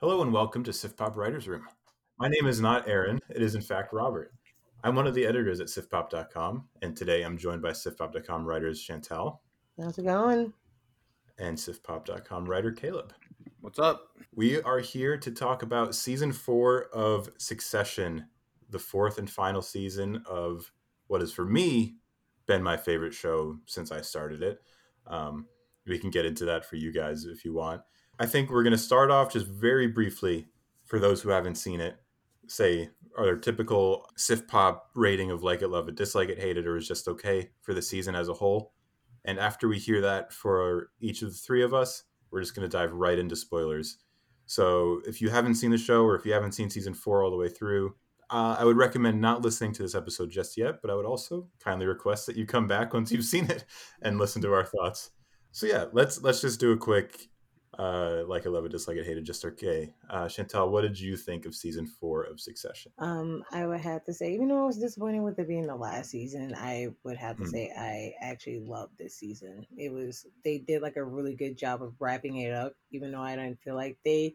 Hello and welcome to SiftPop Writers Room. My name is not Aaron, it is in fact Robert. I'm one of the editors at SiftPop.com, and today I'm joined by SiftPop.com writers Chantal. How's it going? And SiftPop.com writer Kaleb. What's up? We are here to talk about season 4 of Succession, the fourth and final season of what has, for me, been my favorite show since I started it. We can get into that for you guys if you want. I think we're going to start off just very briefly, for those who haven't seen it, say our typical SiftPop rating of like it, love it, dislike it, hate it, or is just okay for the season as a whole. And after we hear that for each of the three of us, we're just going to dive right into spoilers. So if you haven't seen the show or if you haven't seen season 4 all the way through, I would recommend not listening to this episode just yet, but I would also kindly request that you come back once you've seen it and listen to our thoughts. So yeah, let's just do a quick... like I love it, dislike it, hate it, just okay. Chantal, what did you think of season 4 of Succession? I would have to say, even though I was disappointed with it being the last season, I would have to say I actually loved this season. It was, they did like a really good job of wrapping it up, even though I didn't feel like they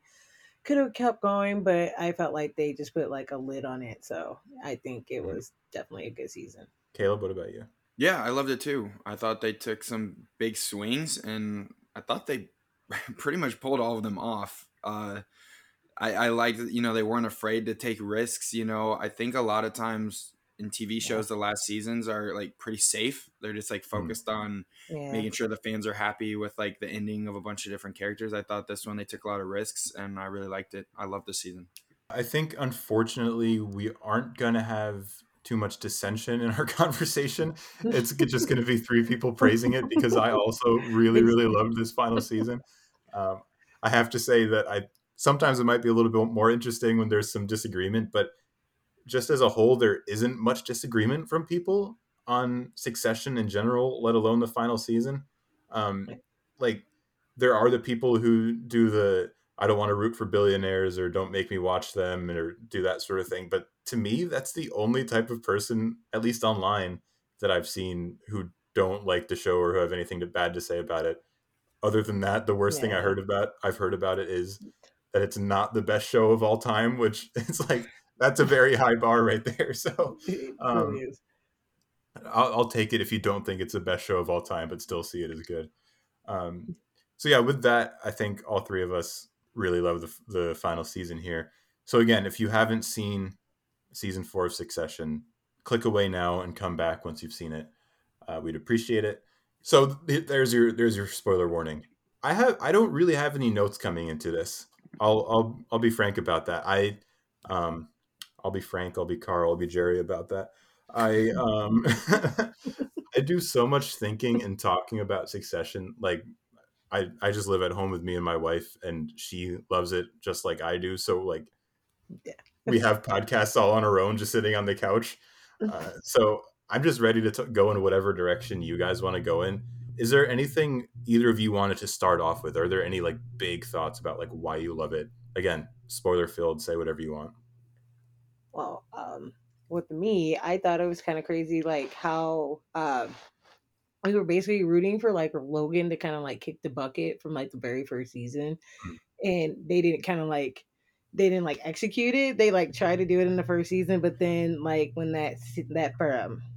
could have kept going, but I felt like they just put like a lid on it. So I think it was definitely a good season. Kaleb, what about you? Yeah, I loved it too. I thought they took some big swings and I thought they pretty much pulled all of them off. I liked that, you know, they weren't afraid to take risks. You know, I think a lot of times in TV shows, the last seasons are like pretty safe. They're just like focused on making sure the fans are happy with like the ending of a bunch of different characters. I thought this one, they took a lot of risks and I really liked it. I love this season. I think unfortunately we aren't going to have too much dissension in our conversation. It's just going to be three people praising it because I also really, really loved this final season. I have to say that I sometimes it might be a little bit more interesting when there's some disagreement, but just as a whole, there isn't much disagreement from people on Succession in general, let alone the final season. Like there are the people who do the, I don't want to root for billionaires or don't make me watch them or do that sort of thing. But to me, that's the only type of person, at least online, that I've seen who don't like the show or who have anything bad to say about it. Other than that, the worst thing I've heard about it is that it's not the best show of all time, which it's like, that's a very high bar right there. So I'll take it if you don't think it's the best show of all time, but still see it as good. So yeah, with that, I think all three of us really love the final season here. So again, if you haven't seen season 4 of Succession, click away now and come back once you've seen it. We'd appreciate it. So there's your spoiler warning. I don't really have any notes coming into this. I'll be frank about that. I'll be Frank. I'll be Carl. I'll be Jerry about that. I do so much thinking and talking about Succession. Like I just live at home with me and my wife, and she loves it just like I do. So like we have podcasts all on our own, just sitting on the couch. So. I'm just ready to go in whatever direction you guys want to go in. Is there anything either of you wanted to start off with? Are there any like big thoughts about like why you love it? Again, spoiler filled, say whatever you want. Well, with me, I thought it was kind of crazy, like how we were basically rooting for like Logan to kind of like kick the bucket from like the very first season. And they didn't execute it. They like tried to do it in the first season, but then like when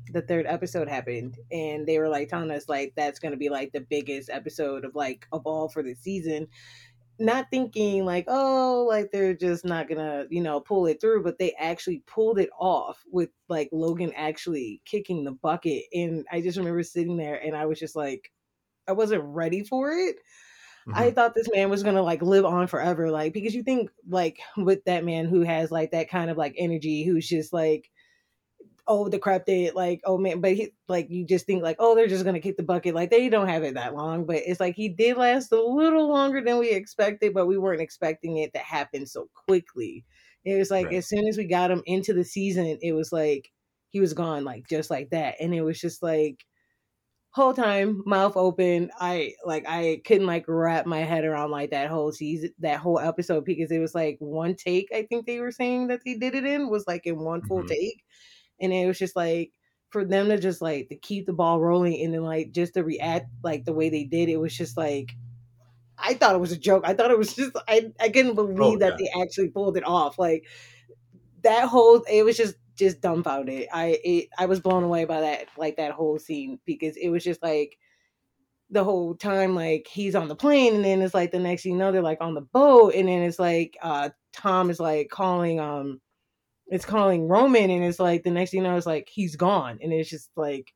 the third episode happened and they were like telling us like that's going to be like the biggest episode of all for the season, not thinking like, oh, like they're just not going to, you know, pull it through, but they actually pulled it off with like Logan actually kicking the bucket. And I just remember sitting there and I was just like, I wasn't ready for it. I thought this man was going to like live on forever. Like, because you think like with that man who has like that kind of like energy, who's just like, oh, decrepit, like, oh man, but he, like, you just think like, oh, they're just going to kick the bucket. Like they don't have it that long, but it's like, he did last a little longer than we expected, but we weren't expecting it to happen so quickly. It was like, as soon as we got him into the season, it was like, he was gone, like, just like that. And it was just like, whole time mouth open, I couldn't like wrap my head around like that whole season, that whole episode, because it was like one take. I think they were saying that they did it in was like in one full take, and it was just like for them to just like to keep the ball rolling and then like just to react like the way they did. It was just like I thought it was a joke. I thought it was just, I couldn't believe that they actually pulled it off. Like that whole, it was just dumbfounded. I was blown away by that, like that whole scene, because it was just like the whole time, like he's on the plane and then it's like the next thing you know, they're like on the boat. And then it's like, Tom is like calling Roman. And it's like, the next thing you know, it's like, he's gone. And it's just like,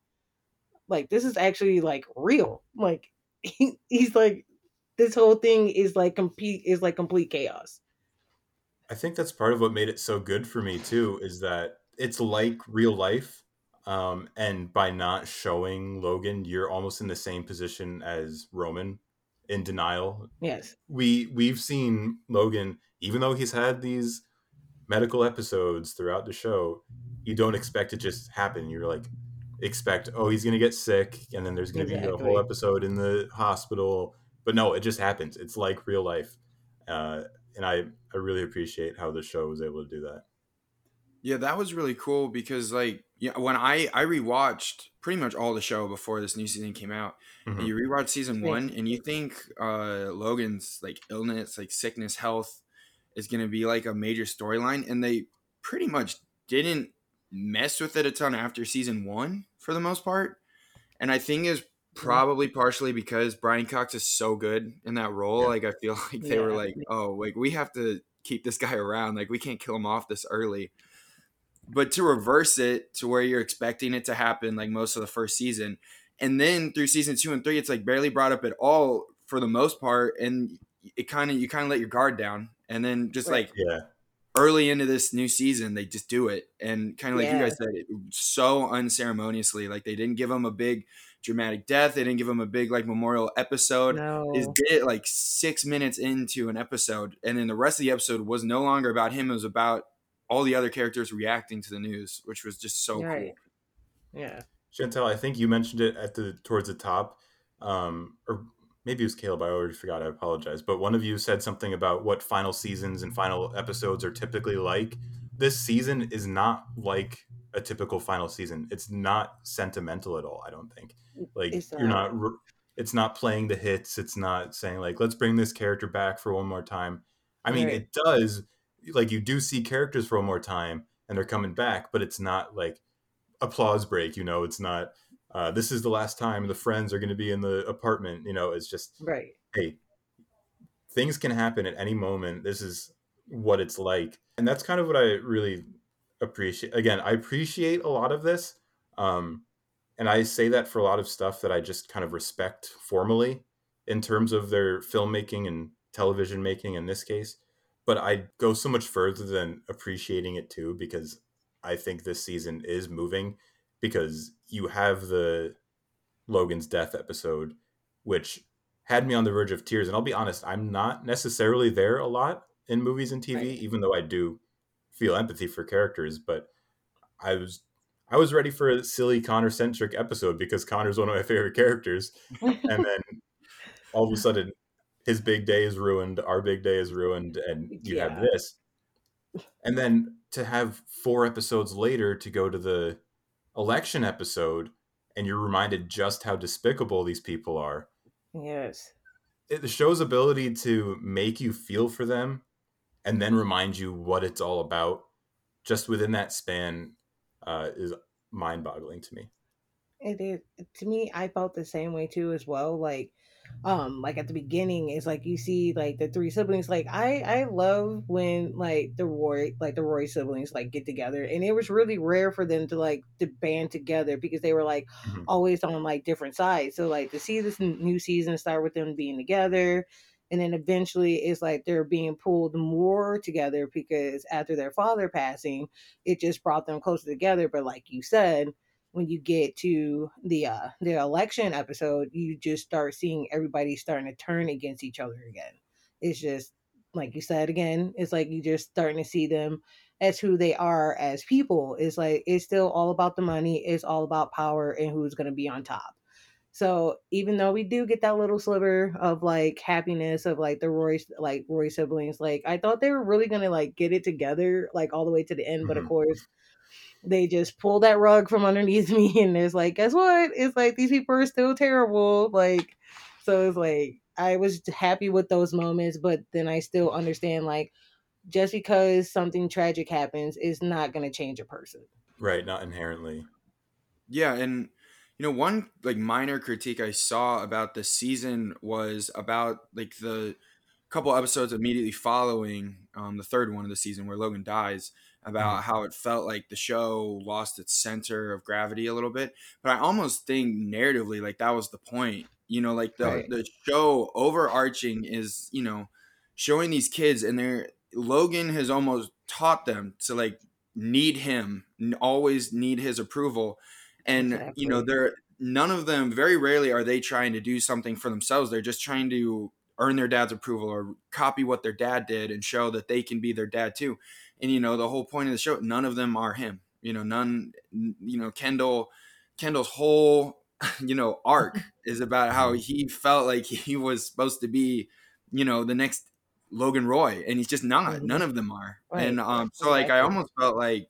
this is actually like real. Like he's like, this whole thing is like complete chaos. I think that's part of what made it so good for me too, is that it's like real life. And by not showing Logan, you're almost in the same position as Roman in denial. Yes. We've seen Logan, even though he's had these medical episodes throughout the show, you don't expect it just happen. You're like, expect, oh, he's going to get sick. And then there's going to be a whole episode in the hospital. But no, it just happens. It's like real life. And I really appreciate how the show was able to do that. Yeah, that was really cool because like, yeah, when I rewatched pretty much all the show before this new season came out, mm-hmm. and you rewatch season one and you think Logan's like illness, like sickness, health is going to be like a major storyline. And they pretty much didn't mess with it a ton after season one for the most part. And I think is probably partially because Brian Cox is so good in that role. Yeah. Like, I feel like they were like, oh, like we have to keep this guy around. Like we can't kill him off this early, but to reverse it to where you're expecting it to happen, like most of the first season. And then through season 2 and 3, it's like barely brought up at all for the most part. And it kind of, you kind of let your guard down. And then just like early into this new season, they just do it. And kind of like you guys said, it so unceremoniously, like they didn't give him a big dramatic death. They didn't give him a big like memorial episode. No. It did it like 6 minutes into an episode, and then the rest of the episode was no longer about him. It was about all the other characters reacting to the news, which was just so cool. Yeah, Chantal, I think you mentioned it towards the top, or maybe it was Kaleb. I already forgot. I apologize, but one of you said something about what final seasons and final episodes are typically like. This season is not like a typical final season. It's not sentimental at all. I don't think like it's not playing the hits. It's not saying like, let's bring this character back for one more time. I mean, it does, like you do see characters for one more time and they're coming back, but it's not like applause break, you know, it's not, this is the last time the friends are going to be in the apartment. You know, it's just, hey, things can happen at any moment. This is what it's like. And that's kind of what I really appreciate. Again, I appreciate a lot of this. And I say that for a lot of stuff that I just kind of respect formally in terms of their filmmaking and television making in this case. But I go so much further than appreciating it too, because I think this season is moving, because you have the Logan's death episode, which had me on the verge of tears. And I'll be honest, I'm not necessarily there a lot in movies and TV, even though I do feel empathy for characters, but I was ready for a silly Connor-centric episode because Connor's one of my favorite characters. And then all of a sudden, his big day is ruined, our big day is ruined, and you have this. And then to have 4 episodes later to go to the election episode, and you're reminded just how despicable these people are. Yes. The show's ability to make you feel for them and then remind you what it's all about just within that span is mind-boggling to me. It is. To me, I felt the same way too as well. Like at the beginning, it's like you see like the 3 siblings. Like I love when the Roy siblings like get together, and it was really rare for them to band together because they were like always on like different sides. So like to see this new season start with them being together. And then eventually it's like they're being pulled more together because after their father passing, it just brought them closer together. But like you said, when you get to the election episode, you just start seeing everybody starting to turn against each other again. It's just like you said again, it's like you just starting to see them as who they are as people. It's like, it's still all about the money. It's all about power and who's going to be on top. So even though we do get that little sliver of like happiness of like the Roy siblings, like I thought they were really going to like get it together, like all the way to the end. Mm-hmm. But of course they just pull that rug from underneath me and it's like, guess what? It's like, these people are still terrible. Like, so it's like, I was happy with those moments, but then I still understand, like, just because something tragic happens is not going to change a person. Right. Not inherently. Yeah. And, you know, one like minor critique I saw about the season was about like the couple episodes immediately following the third one of the season where Logan dies, about how it felt like the show lost its center of gravity a little bit. But I almost think narratively, like, that was the point, you know, like the show overarching is, you know, showing these kids and they're, Logan has almost taught them to like need him, always need his approval. And, exactly. you know, they're none of them, very rarely are they trying to do something for themselves. They're just trying to earn their dad's approval or copy what their dad did and show that they can be their dad too. And, you know, the whole point of the show, none of them are him, you know, none, you know, Kendall's whole, you know, arc is about how he felt like he was supposed to be, you know, the next Logan Roy, and he's just not. None of them are. Right. And so like I almost felt like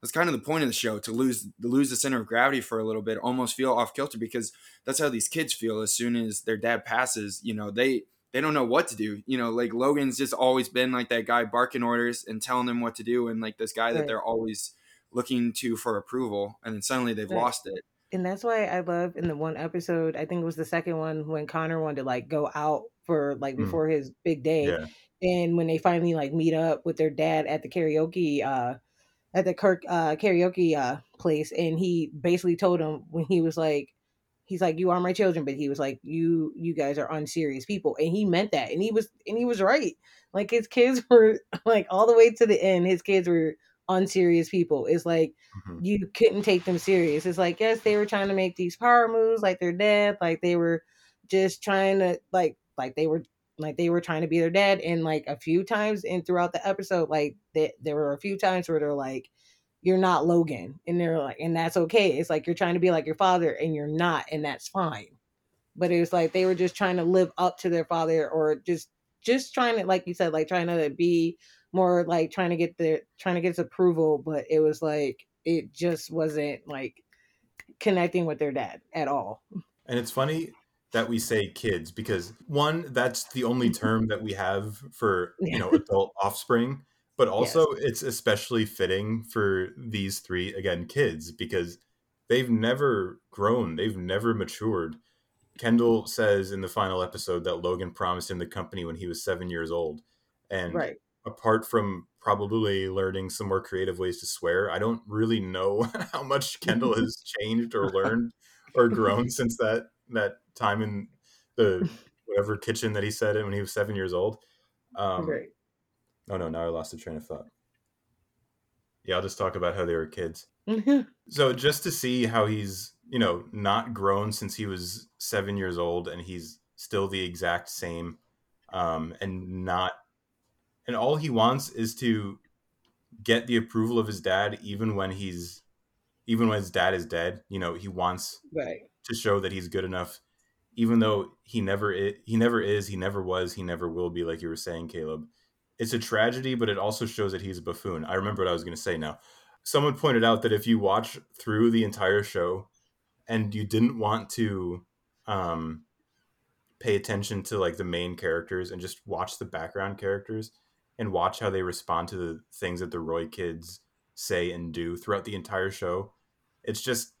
that's kind of the point of the show, to lose the center of gravity for a little bit, almost feel off kilter, because that's how these kids feel as soon as their dad passes. You know, they don't know what to do. You know, like Logan's just always been like that guy barking orders and telling them what to do, and like this guy that they're always looking to for approval, and then suddenly they've lost it. And that's why I love in the one episode, I think it was the second one, when Connor wanted to like go out for like before his big day. Yeah. And when they finally like meet up with their dad at the karaoke, at the Kirk karaoke place. And he basically told him when he was like, he's like, you are my children. But he was like, you guys are unserious people. And he meant that. And he was right. Like his kids were like all the way to the end. His kids were unserious people. It's like you couldn't take them serious. It's like, yes, they were trying to make these power moves like their dad, like they were just trying to like they were trying to be their dad. And like a few times and throughout the episode, like there were a few times where they're like, you're not Logan, and they're like, and that's okay. It's like, you're trying to be like your father and you're not, and that's fine. But it was like they were just trying to live up to their father, or just trying to, like you said, like trying to be more like trying to get his approval. But it was like, it just wasn't like connecting with their dad at all. And it's funny that we say kids, because one, that's the only term that we have for, you know, adult offspring, but also it's especially fitting for these three, again, kids, because they've never grown. They've never matured. Kendall says in the final episode that Logan promised him the company when he was 7 years old. And apart from probably learning some more creative ways to swear, I don't really know how much Kendall has changed or learned or grown since that time in the whatever kitchen that he said in when he was 7 years old. Oh no, now I lost the train of thought. Yeah, I'll just talk about how they were kids. So just to see how he's, you know, not grown since he was 7 years old, and he's still the exact same, and all he wants is to get the approval of his dad, even when his dad is dead. You know, he wants to show that he's good enough, even though he never is, he never was, he never will be, like you were saying, Kaleb. It's a tragedy, but it also shows that he's a buffoon. I remember what I was going to say now. Someone pointed out that if you watch through the entire show and you didn't want to pay attention to like the main characters and just watch the background characters and watch how they respond to the things that the Roy kids say and do throughout the entire show, it's just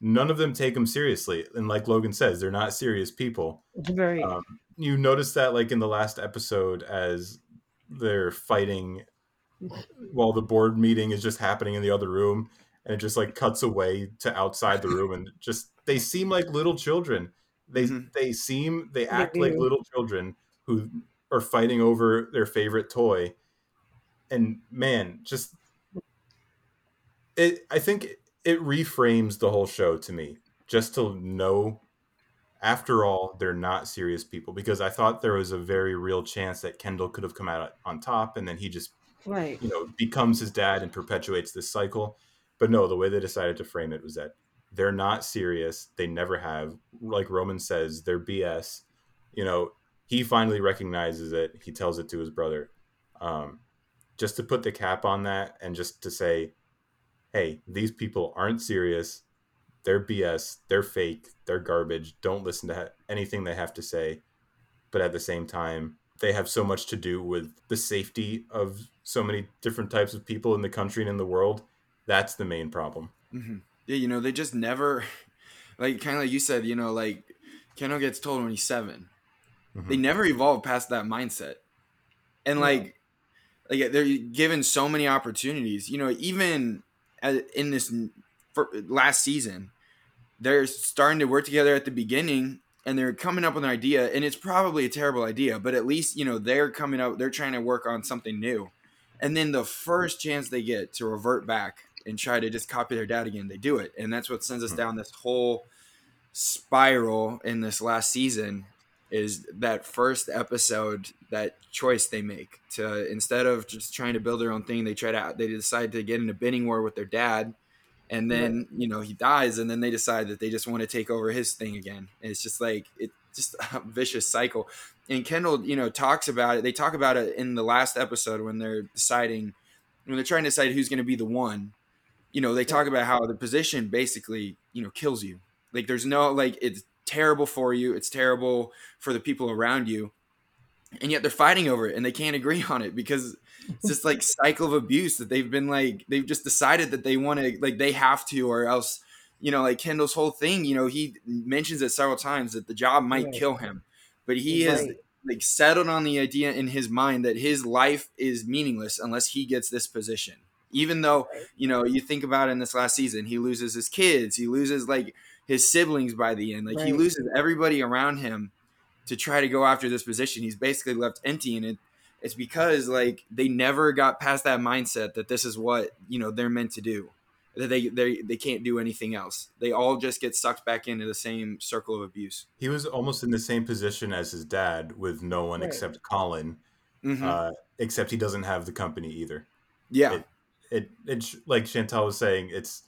none of them take them seriously. And like Logan says, they're not serious people. Right. You notice that like in the last episode, as they're fighting while the board meeting is just happening in the other room, and it just like cuts away to outside the room, and just, they seem like little children. They act like little children who are fighting over their favorite toy. And man, just I think it reframes the whole show to me, just to know, after all, they're not serious people, because I thought there was a very real chance that Kendall could have come out on top, and then he just, you know, becomes his dad and perpetuates this cycle. But no, the way they decided to frame it was that they're not serious. They never have. Like Roman says, they're BS. You know, he finally recognizes it. He tells it to his brother. Just to put the cap on that, and just to say, hey, these people aren't serious. They're BS. They're fake. They're garbage. Don't listen to anything they have to say. But at the same time, they have so much to do with the safety of so many different types of people in the country and in the world. That's the main problem. Mm-hmm. Yeah, you know, they just never, like, kind of like you said, you know, like, Kendall gets told when he's 7. Mm-hmm. They never evolve past that mindset. And, yeah. like, they're given so many opportunities. You know, even in this last season, they're starting to work together at the beginning, and they're coming up with an idea, and it's probably a terrible idea, but at least, you know, they're coming up, they're trying to work on something new. And then the first chance they get to revert back and try to just copy their dad again, they do it. And that's what sends us down this whole spiral in this last season, is that first episode, that choice they make to, instead of just trying to build their own thing, they decide to get in a bidding war with their dad. And then, you know, he dies, and then they decide that they just want to take over his thing again. And it's just like, it's just a vicious cycle. And Kendall, you know, talks about it. They talk about it in the last episode when they're deciding, when they're trying to decide who's going to be the one. You know, they talk about how the position basically, you know, kills you. Like, there's no, like, it's terrible for you. It's terrible for the people around you. And yet they're fighting over it, and they can't agree on it because it's just like cycle of abuse that they've been like, they've just decided that they want to, like, they have to, or else, you know, like Kendall's whole thing, you know, he mentions it several times that the job might kill him, but he is like settled on the idea in his mind that his life is meaningless unless he gets this position. Even though, you know, you think about it in this last season, he loses his kids, he loses like his siblings by the end, like he loses everybody around him to try to go after this position. He's basically left empty, and it's because like they never got past that mindset that this is what, you know, they're meant to do, that they can't do anything else. They all just get sucked back into the same circle of abuse. He was almost in the same position as his dad with no one except Colin, except he doesn't have the company either. Yeah. It's like Chantal was saying, it's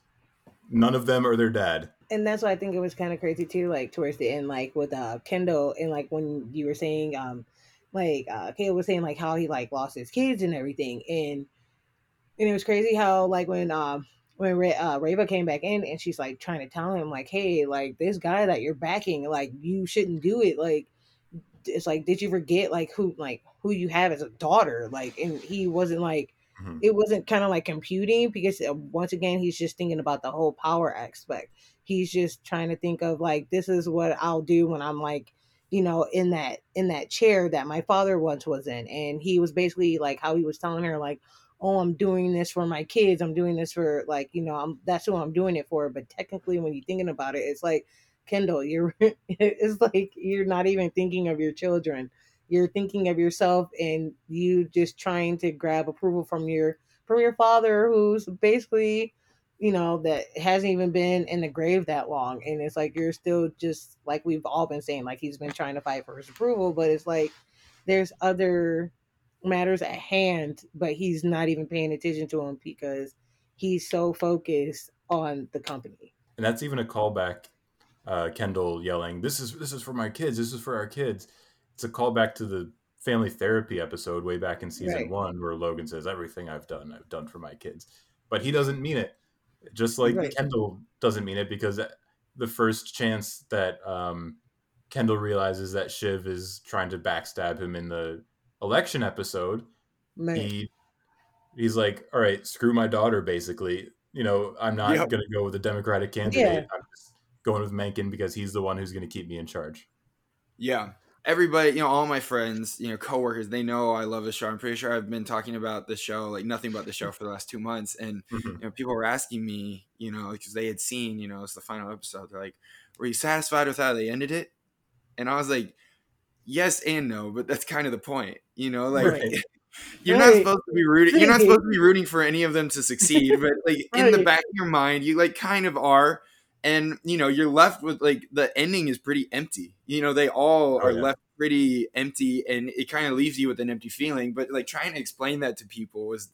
none of them are their dad. And that's why I think it was kind of crazy too, like towards the end, like with Kendall, and like when you were saying, Kaleb was saying like how he like lost his kids and everything, and it was crazy how like when Reva came back in and she's like trying to tell him like, hey, like this guy that you're backing, like you shouldn't do it, like it's like did you forget like who you have as a daughter, like, and he wasn't like. It wasn't kind of like computing because once again, he's just thinking about the whole power aspect. He's just trying to think of like, this is what I'll do when I'm like, you know, in that chair that my father once was in. And he was basically like how he was telling her like, oh, I'm doing this for my kids. I'm doing this for like, you know, that's who I'm doing it for. But technically when you're thinking about it, it's like, Kendall, it's like, you're not even thinking of your children. You're thinking of yourself, and you just trying to grab approval from your father, who's basically, you know, that hasn't even been in the grave that long. And it's like you're still just like we've all been saying, like he's been trying to fight for his approval, but it's like there's other matters at hand, but he's not even paying attention to them because he's so focused on the company. And that's even a callback. Kendall yelling, "This is for my kids. This is for our kids." It's a callback to the family therapy episode way back in season one where Logan says, everything I've done for my kids. But he doesn't mean it. Just like Kendall doesn't mean it, because the first chance that Kendall realizes that Shiv is trying to backstab him in the election episode, he's like, all right, screw my daughter, basically. You know, I'm not going to go with the Democratic candidate. Yeah. I'm just going with Mencken because he's the one who's going to keep me in charge. Yeah. Everybody, you know, all my friends, you know, coworkers, they know I love the show. I'm pretty sure I've been talking about the show, like nothing but the show for the last 2 months. And, you know, people were asking me, you know, because they had seen, you know, it's the final episode. They're like, were you satisfied with how they ended it? And I was like, yes and no, but that's kind of the point, you know, like you're not supposed to be rooting for any of them to succeed, but like in the back of your mind, you like kind of are. And, you know, you're left with, like, the ending is pretty empty. You know, they all are left pretty empty, and it kind of leaves you with an empty feeling. But, like, trying to explain that to people was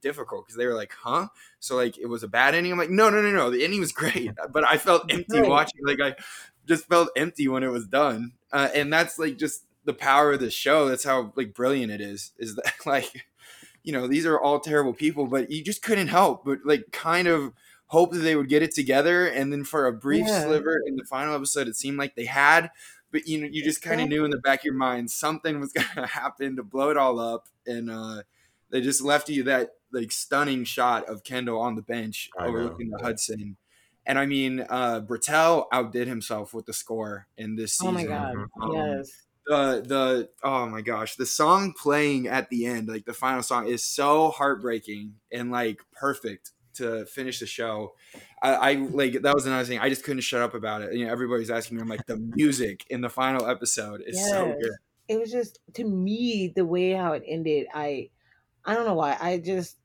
difficult because they were like, huh? So, like, it was a bad ending? I'm like, no. The ending was great. But I felt empty watching. Like, I just felt empty when it was done. And that's, like, just the power of the show. That's how, like, brilliant it is. Is that, like, you know, these are all terrible people, but you just couldn't help but, like, kind of – hope that they would get it together, and then for a brief sliver in the final episode, it seemed like they had. But you know, you just kind of knew in the back of your mind something was going to happen to blow it all up, and they just left you that like stunning shot of Kendall on the bench overlooking the Hudson. And I mean, Brittell outdid himself with the score in this season. Oh my god! Yes. The oh my gosh, the song playing at the end, like the final song, is so heartbreaking and like perfect to finish the show. I like, that was another thing, I just couldn't shut up about it. You know, everybody's asking me, I'm like, the music in the final episode is so good. It was just, to me, the way how it ended, I don't know why, I just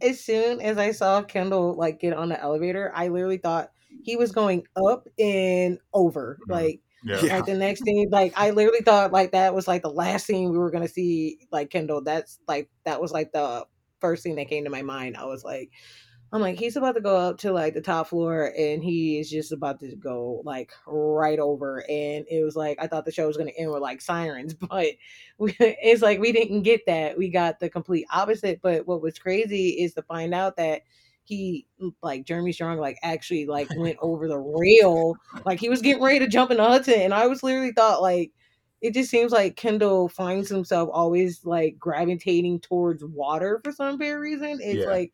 as soon as I saw Kendall like get on the elevator, I literally thought he was going up and over. Like the next thing, like I literally thought like that was like the last thing we were gonna see, like Kendall. That's like, that was like the first thing that came to my mind. I'm like, he's about to go up to like the top floor and he is just about to go like right over. And it was like, I thought the show was going to end with like sirens, but it's like, we didn't get that. We got the complete opposite. But what was crazy is to find out that he, like Jeremy Strong, like actually like went over the rail. Like he was getting ready to jump into Hudson. And I was literally thought like, it just seems like Kendall finds himself always like gravitating towards water for some weird reason. It's like,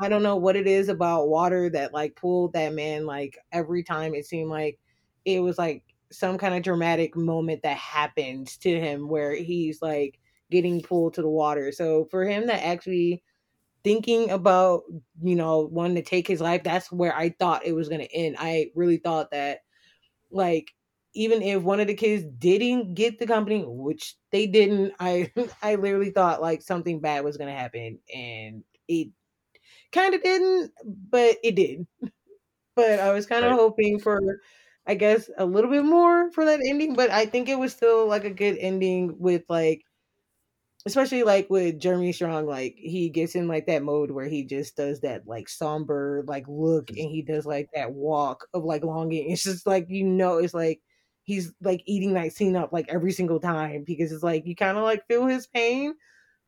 I don't know what it is about water that like pulled that man, like every time it seemed like it was like some kind of dramatic moment that happens to him where he's like getting pulled to the water. So for him to actually thinking about, you know, wanting to take his life, that's where I thought it was going to end. I really thought that like, even if one of the kids didn't get the company, which they didn't, I literally thought like something bad was going to happen, and it kind of didn't, but it did. But I was kind of hoping for, I guess, a little bit more for that ending, but I think it was still like a good ending with like, especially like with Jeremy Strong, like he gets in like that mode where he just does that like somber like look, and he does like that walk of like longing. It's just like, you know, it's like he's like eating that scene up like every single time, because it's like you kind of like feel his pain.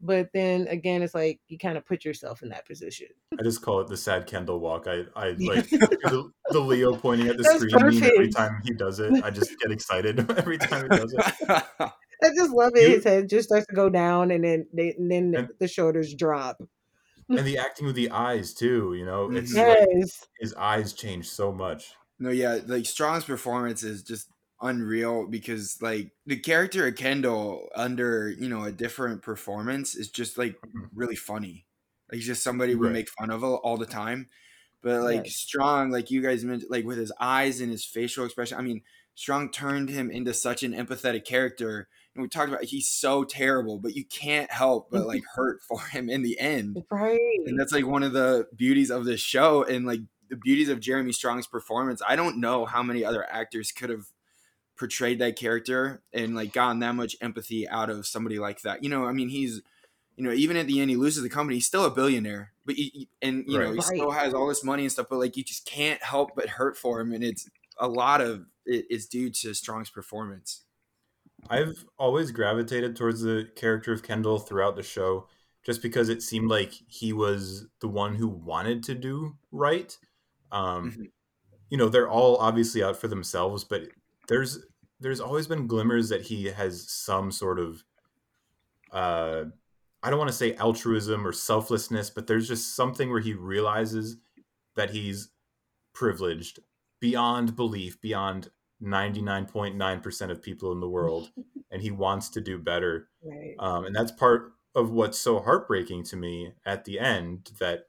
But then again, it's like you kind of put yourself in that position. I just call it the sad Kendall walk. I like the Leo pointing at the screen every time he does it. I just get excited every time he does it. I just love it. His head just starts to go down, and then the shoulders drop. And the acting with the eyes too, you know, it's like his eyes change so much. No, yeah, like Strong's performance is just unreal, because like the character of Kendall under, you know, a different performance is just like really funny. Like he's just somebody we make fun of all the time, but like Strong, like you guys mentioned, like with his eyes and his facial expression, I mean, Strong turned him into such an empathetic character. And we talked about, he's so terrible, but you can't help but like hurt for him in the end, and that's like one of the beauties of this show, and like the beauties of Jeremy Strong's performance. I don't know how many other actors could have portrayed that character and like gotten that much empathy out of somebody like that. You know, I mean, he's, you know, even at the end, he loses the company. He's still a billionaire, but you know, he still has all this money and stuff, but like, you just can't help but hurt for him. And it's a lot of it is due to Strong's performance. I've always gravitated towards the character of Kendall throughout the show, just because it seemed like he was the one who wanted to do right. You know, they're all obviously out for themselves, but there's always been glimmers that he has some sort of, I don't want to say altruism or selflessness, but there's just something where he realizes that he's privileged beyond belief, beyond 99.9% of people in the world, and he wants to do better. And that's part of what's so heartbreaking to me at the end, that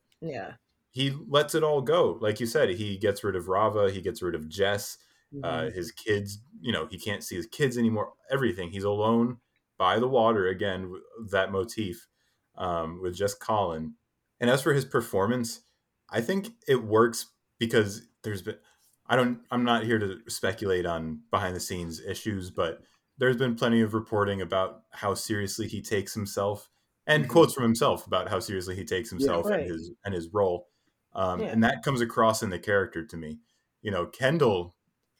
he lets it all go. Like you said, he gets rid of Rava, he gets rid of Jess, his kids, you know, he can't see his kids anymore, everything. He's alone by the water again, that motif with just Colin. And as for his performance, I think it works, because there's been, I'm not here to speculate on behind the scenes issues, but there's been plenty of reporting about how seriously he takes himself, and quotes from himself about how seriously he takes himself and his role. And that comes across in the character to me. You know, Kendall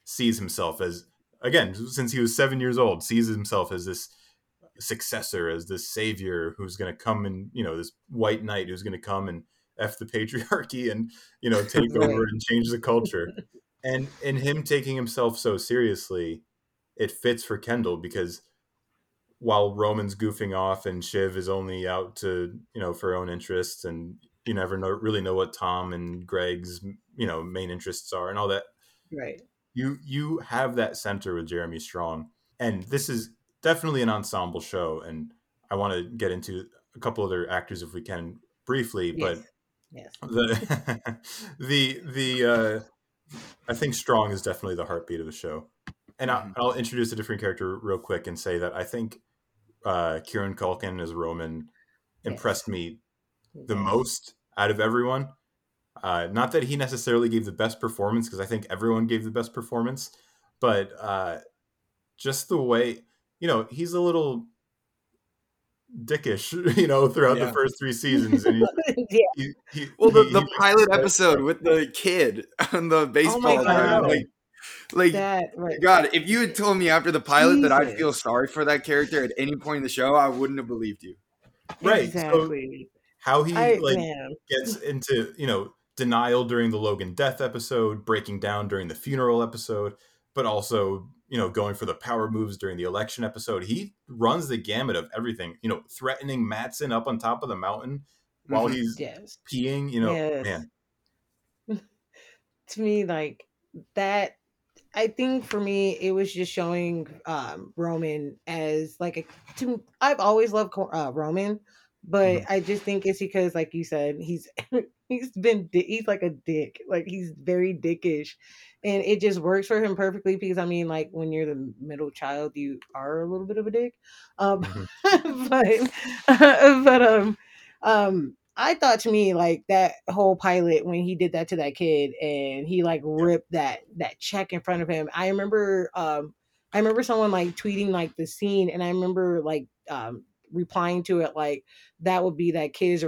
sees himself as, again, since he was 7 years old, sees himself as this successor, as this savior who's going to come and, you know, this white knight who's going to come and F the patriarchy and, you know, take over and change the culture. And in him taking himself so seriously, it fits for Kendall, because while Roman's goofing off and Shiv is only out to, you know, for her own interests, and you never know, really know what Tom and Greg's, you know, main interests are and all that. Right. You have that center with Jeremy Strong, and this is definitely an ensemble show. And I want to get into a couple other actors if we can briefly, yes. But yes. I think Strong is definitely the heartbeat of the show. And I'll introduce a different character real quick and say that I think Kieran Culkin as Roman impressed yes. me the yes. most out of everyone. Not that he necessarily gave the best performance, because I think everyone gave the best performance, but just the way, you know, he's a little dickish, you know, throughout yeah. the first three seasons. And the pilot episode with the kid on the baseball. Like that, right. God, if you had told me after the pilot Jesus. That I'd feel sorry for that character at any point in the show, I wouldn't have believed you. Right. Exactly. So how he gets into, you know, denial during the Logan death episode, breaking down during the funeral episode, but also, you know, going for the power moves during the election episode. He runs the gamut of everything, you know, threatening Mattsson up on top of the mountain while he's yes. peeing, you know, yes. man. To me, like that, I think for me, it was just showing Roman as like I've always loved Roman, but I just think it's because, like you said, he's like a dick, like he's very dickish, and it just works for him perfectly, because I mean, like when you're the middle child, you are a little bit of a dick, but I thought, to me, like that whole pilot when he did that to that kid and he like ripped that check in front of him. I remember someone like tweeting like the scene, and I remember like replying to it like that would be that kid's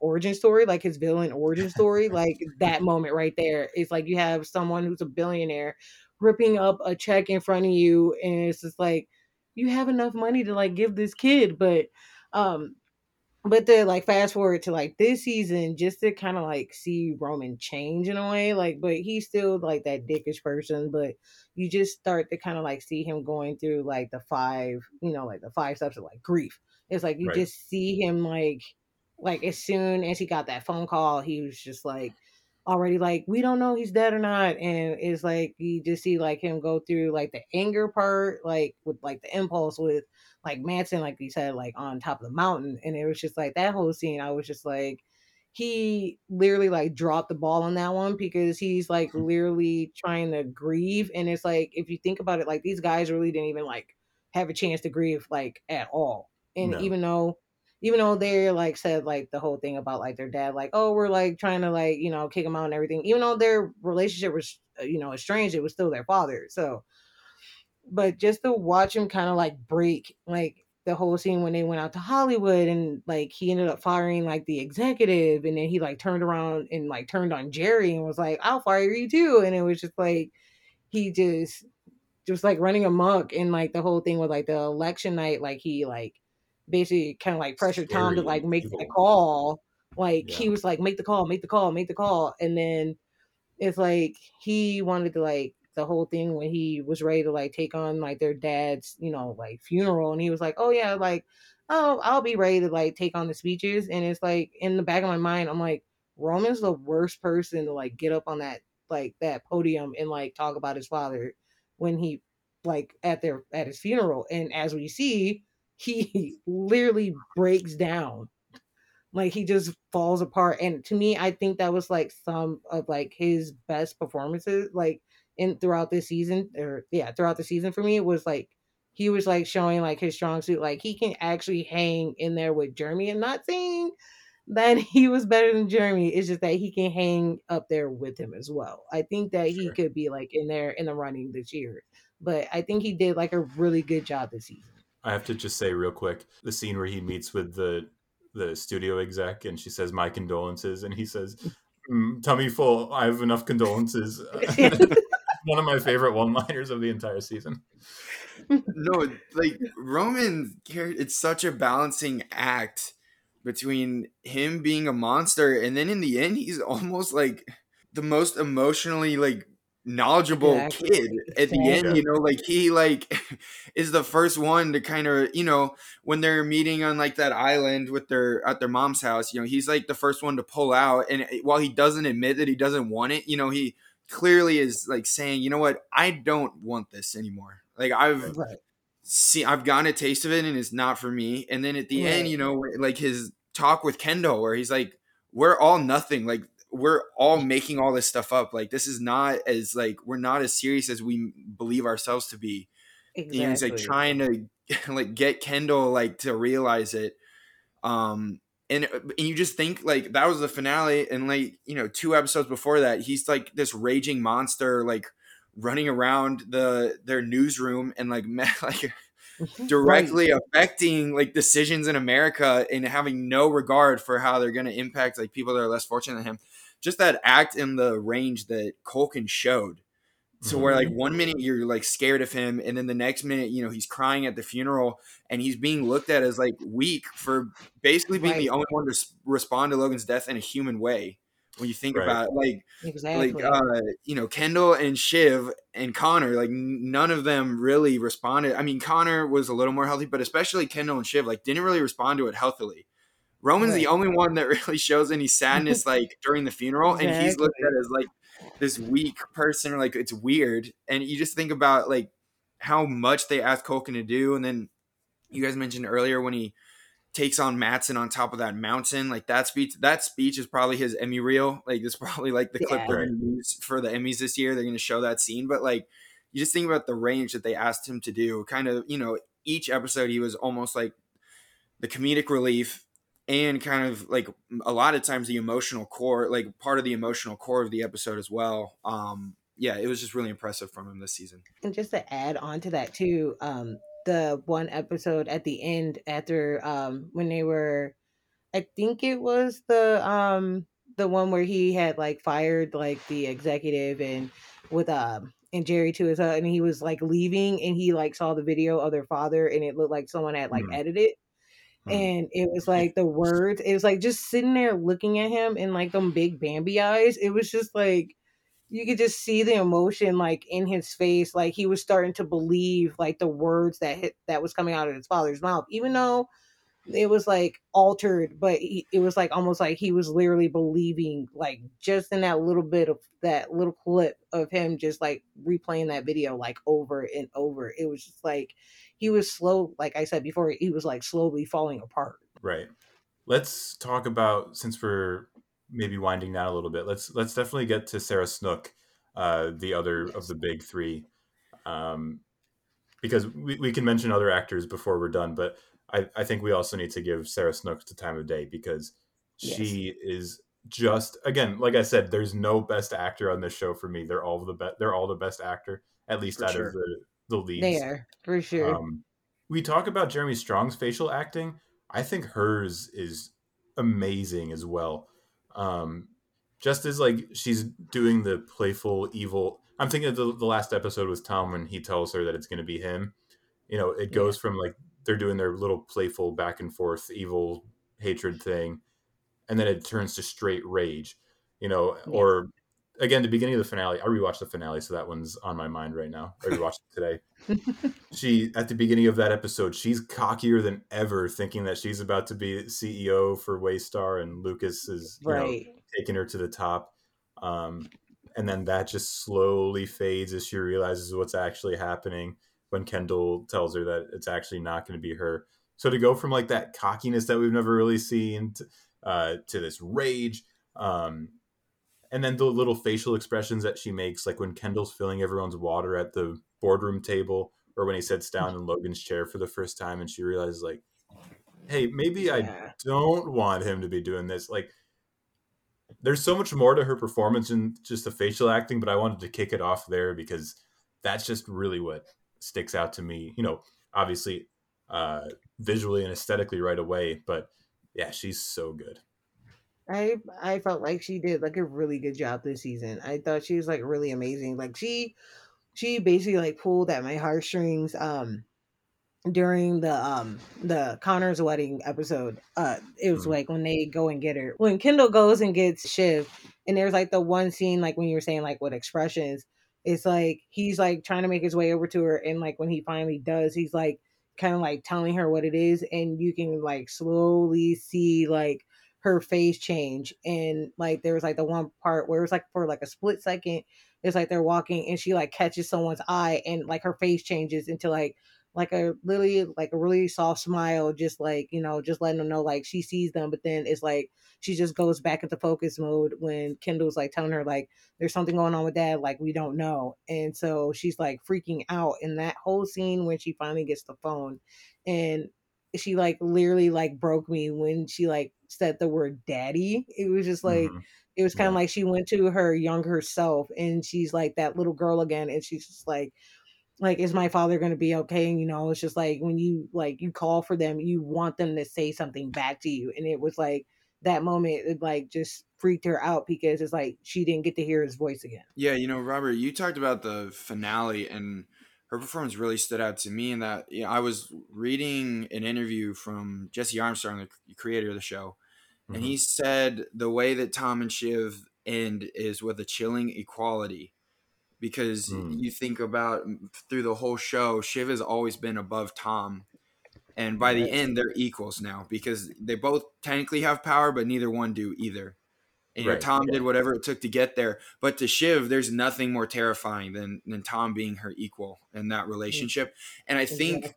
origin story, like his villain origin story. Like that moment right there, it's like you have someone who's a billionaire ripping up a check in front of you, and it's just like you have enough money to like give this kid, But then, like, fast forward to like this season, just to kind of like see Roman change in a way, like, but he's still like that dickish person. But you just start to kind of like see him going through like the five steps of like grief. It's like you right. just see him like as soon as he got that phone call, he was just like already like, we don't know he's dead or not. And it's like you just see like him go through like the anger part, like with like the impulse with. Like Mattsson, like you said, like on top of the mountain. And it was just like that whole scene. I was just like, he literally like dropped the ball on that one, because he's like literally trying to grieve. And it's like, if you think about it, like these guys really didn't even like have a chance to grieve like at all. And even though they're like said like the whole thing about like their dad, like, oh, we're like trying to like, you know, kick him out and everything, even though their relationship was, you know, estranged, it was still their father. But just to watch him kind of like break, like the whole scene when they went out to Hollywood, and like he ended up firing like the executive, and then he like turned around and like turned on Jerry and was like, I'll fire you too. And it was just like, he just like running amok. And like the whole thing with like the election night, like he like basically kind of like pressured Tom to like make the call. Like he was like, make the call. And then it's like, he wanted to like, the whole thing when he was ready to like take on like their dad's, you know, like funeral, and he was like, I'll be ready to like take on the speeches. And it's like in the back of my mind, I'm like, Roman's the worst person to like get up on that like that podium and like talk about his father when he like at his funeral. And as we see, he literally breaks down, like he just falls apart. And to me, I think that was like some of like his best performances, like throughout the season for me. It was like he was like showing like his strong suit, like he can actually hang in there with Jeremy. And not saying that he was better than Jeremy, it's just that he can hang up there with him as well. I think that he could be like in there in the running this year, but I think he did like a really good job this season. I have to just say real quick, the scene where he meets with the studio exec and she says, my condolences, and he says, tummy full, I have enough condolences. One of my favorite one-liners of the entire season. No, like Roman's character, it's such a balancing act between him being a monster, and then in the end, he's almost like the most emotionally like knowledgeable kid at the end, you know, like he like is the first one to kind of, you know, when they're meeting on like that island with their at their mom's house, you know, he's like the first one to pull out. And while he doesn't admit that he doesn't want it, you know, he clearly is like saying, you know what, I don't want this anymore. Like I've seen, I've gotten a taste of it and it's not for me. And then at the end, you know, like his talk with Kendall where he's like, we're all nothing. Like, we're all making all this stuff up. Like, this is not as like, we're not as serious as we believe ourselves to be. Exactly. And he's like trying to like get Kendall like to realize it. And you just think like that was the finale. And like, you know, two episodes before that, he's like this raging monster, like running around their newsroom and like directly affecting like decisions in America and having no regard for how they're going to impact like people that are less fortunate than him. Just that act and the range that Culkin showed. So where like 1 minute you're like scared of him. And then the next minute, you know, he's crying at the funeral and he's being looked at as like weak for basically being the only one to respond to Logan's death in a human way. When you think about it, like, like you know, Kendall and Shiv and Connor, like none of them really responded. I mean, Connor was a little more healthy, but especially Kendall and Shiv, like didn't really respond to it healthily. Roman's the only one that really shows any sadness, like during the funeral. And he's looked at as like this weak person, or like it's weird. And you just think about like how much they asked Culkin to do. And then you guys mentioned earlier when he takes on Mattsson on top of that mountain. Like that speech is probably his Emmy reel. Like this probably like the clip they're going to use for the Emmys this year. They're going to show that scene, but like, you just think about the range that they asked him to do. Kind of, you know, each episode he was almost like the comedic relief and kind of like a lot of times the emotional core, like part of the emotional core of the episode as well. Yeah, it was just really impressive from him this season. And just to add on to that too, the one episode at the end after when they were, I think it was the one where he had like fired like the executive and with and Jerry too, and he was like leaving and he like saw the video of their father and it looked like someone had like edited and it was like the words, it was like just sitting there looking at him in like them big Bambi eyes. It was just like you could just see the emotion like in his face. Like he was starting to believe like the words that was coming out of his father's mouth, even though it was like altered, but it was like almost like he was literally believing like just in that little bit of that little clip of him just like replaying that video like over and over. It was just like he was slow. Like I said before, he was like slowly falling apart. Right. Let's talk about, since we're maybe winding down a little bit, let's definitely get to Sarah Snook, the other of the big three, because we can mention other actors before we're done, but I think we also need to give Sarah Snook the time of day because she is just, again, like I said, there's no best actor on this show for me. They're all the best actor, at least out of the leads. They are, for sure. We talk about Jeremy Strong's facial acting. I think hers is amazing as well. Just as like she's doing the playful evil, I'm thinking of the last episode with Tom when he tells her that it's going to be him, you know, it goes from like they're doing their little playful back and forth evil hatred thing and then it turns to straight rage, you know. Or again, the beginning of the finale, I rewatched the finale so that one's on my mind right now. I rewatched it today. She, at the beginning of that episode, she's cockier than ever, thinking that she's about to be CEO for Waystar and Lucas is you know, taking her to the top. And then that just slowly fades as she realizes what's actually happening when Kendall tells her that it's actually not going to be her. So to go from like that cockiness that we've never really seen to this rage, and then the little facial expressions that she makes, like when Kendall's filling everyone's water at the boardroom table or when he sits down in Logan's chair for the first time and she realizes like, hey, maybe I don't want him to be doing this. Like there's so much more to her performance than just the facial acting, but I wanted to kick it off there because that's just really what sticks out to me, you know, obviously visually and aesthetically right away, but yeah, she's so good. I felt like she did like a really good job this season. I thought she was like really amazing. Like she basically like pulled at my heartstrings during the Connor's wedding episode. It was like when they go and get her, when Kendall goes and gets Shiv, and there's like the one scene like when you were saying like what expressions, It's like he's like trying to make his way over to her, and like when he finally does, he's like kind of like telling her what it is, and you can like slowly see like her face change. And like there was like the one part where it was like for like a split second, it's like they're walking and she like catches someone's eye, and like her face changes into like a literally like a really soft smile, just like, you know, just letting them know like she sees them. But then it's like she just goes back into focus mode when Kendall's like telling her like there's something going on with dad, like we don't know. And so she's like freaking out in that whole scene when she finally gets the phone, and she like literally like broke me when she like said the word daddy. It was just like it was kind of like she went to her younger self, and she's like that little girl again, and she's just like, is my father going to be okay? And, you know, it's just like when you like you call for them, you want them to say something back to you. And it was like that moment, it like just freaked her out because it's like she didn't get to hear his voice again. Yeah. You know, Robert, you talked about the finale, and her performance really stood out to me in that, you know, I was reading an interview from Jesse Armstrong, the creator of the show. Mm-hmm. And he said the way that Tom and Shiv end is with a chilling equality. Because you think about through the whole show, Shiv has always been above Tom. And by the end, they're equals now because they both technically have power, but neither one do either. And you know, Tom did whatever it took to get there. But to Shiv, there's nothing more terrifying than Tom being her equal in that relationship. And I think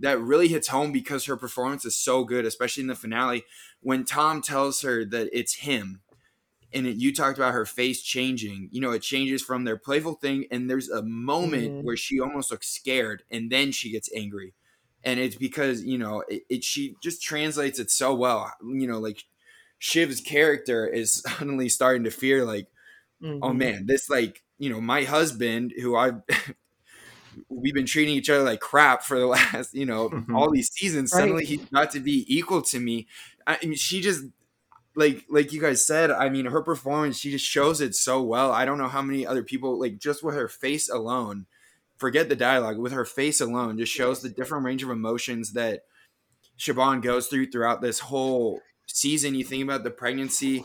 that really hits home because her performance is so good, especially in the finale. When Tom tells her that it's him, and you talked about her face changing, you know, it changes from their playful thing. And there's a moment where she almost looks scared, and then she gets angry. And it's because, you know, she just translates it so well, you know, like Shiv's character is suddenly starting to fear like, oh man, this like, you know, my husband who we've been treating each other like crap for the last, you know, all these seasons, suddenly he's got to be equal to me. I mean, she just, Like you guys said, I mean, her performance, she just shows it so well. I don't know how many other people, like just with her face alone, forget the dialogue, with her face alone just shows the different range of emotions that Siobhan goes throughout this whole season. You think about the pregnancy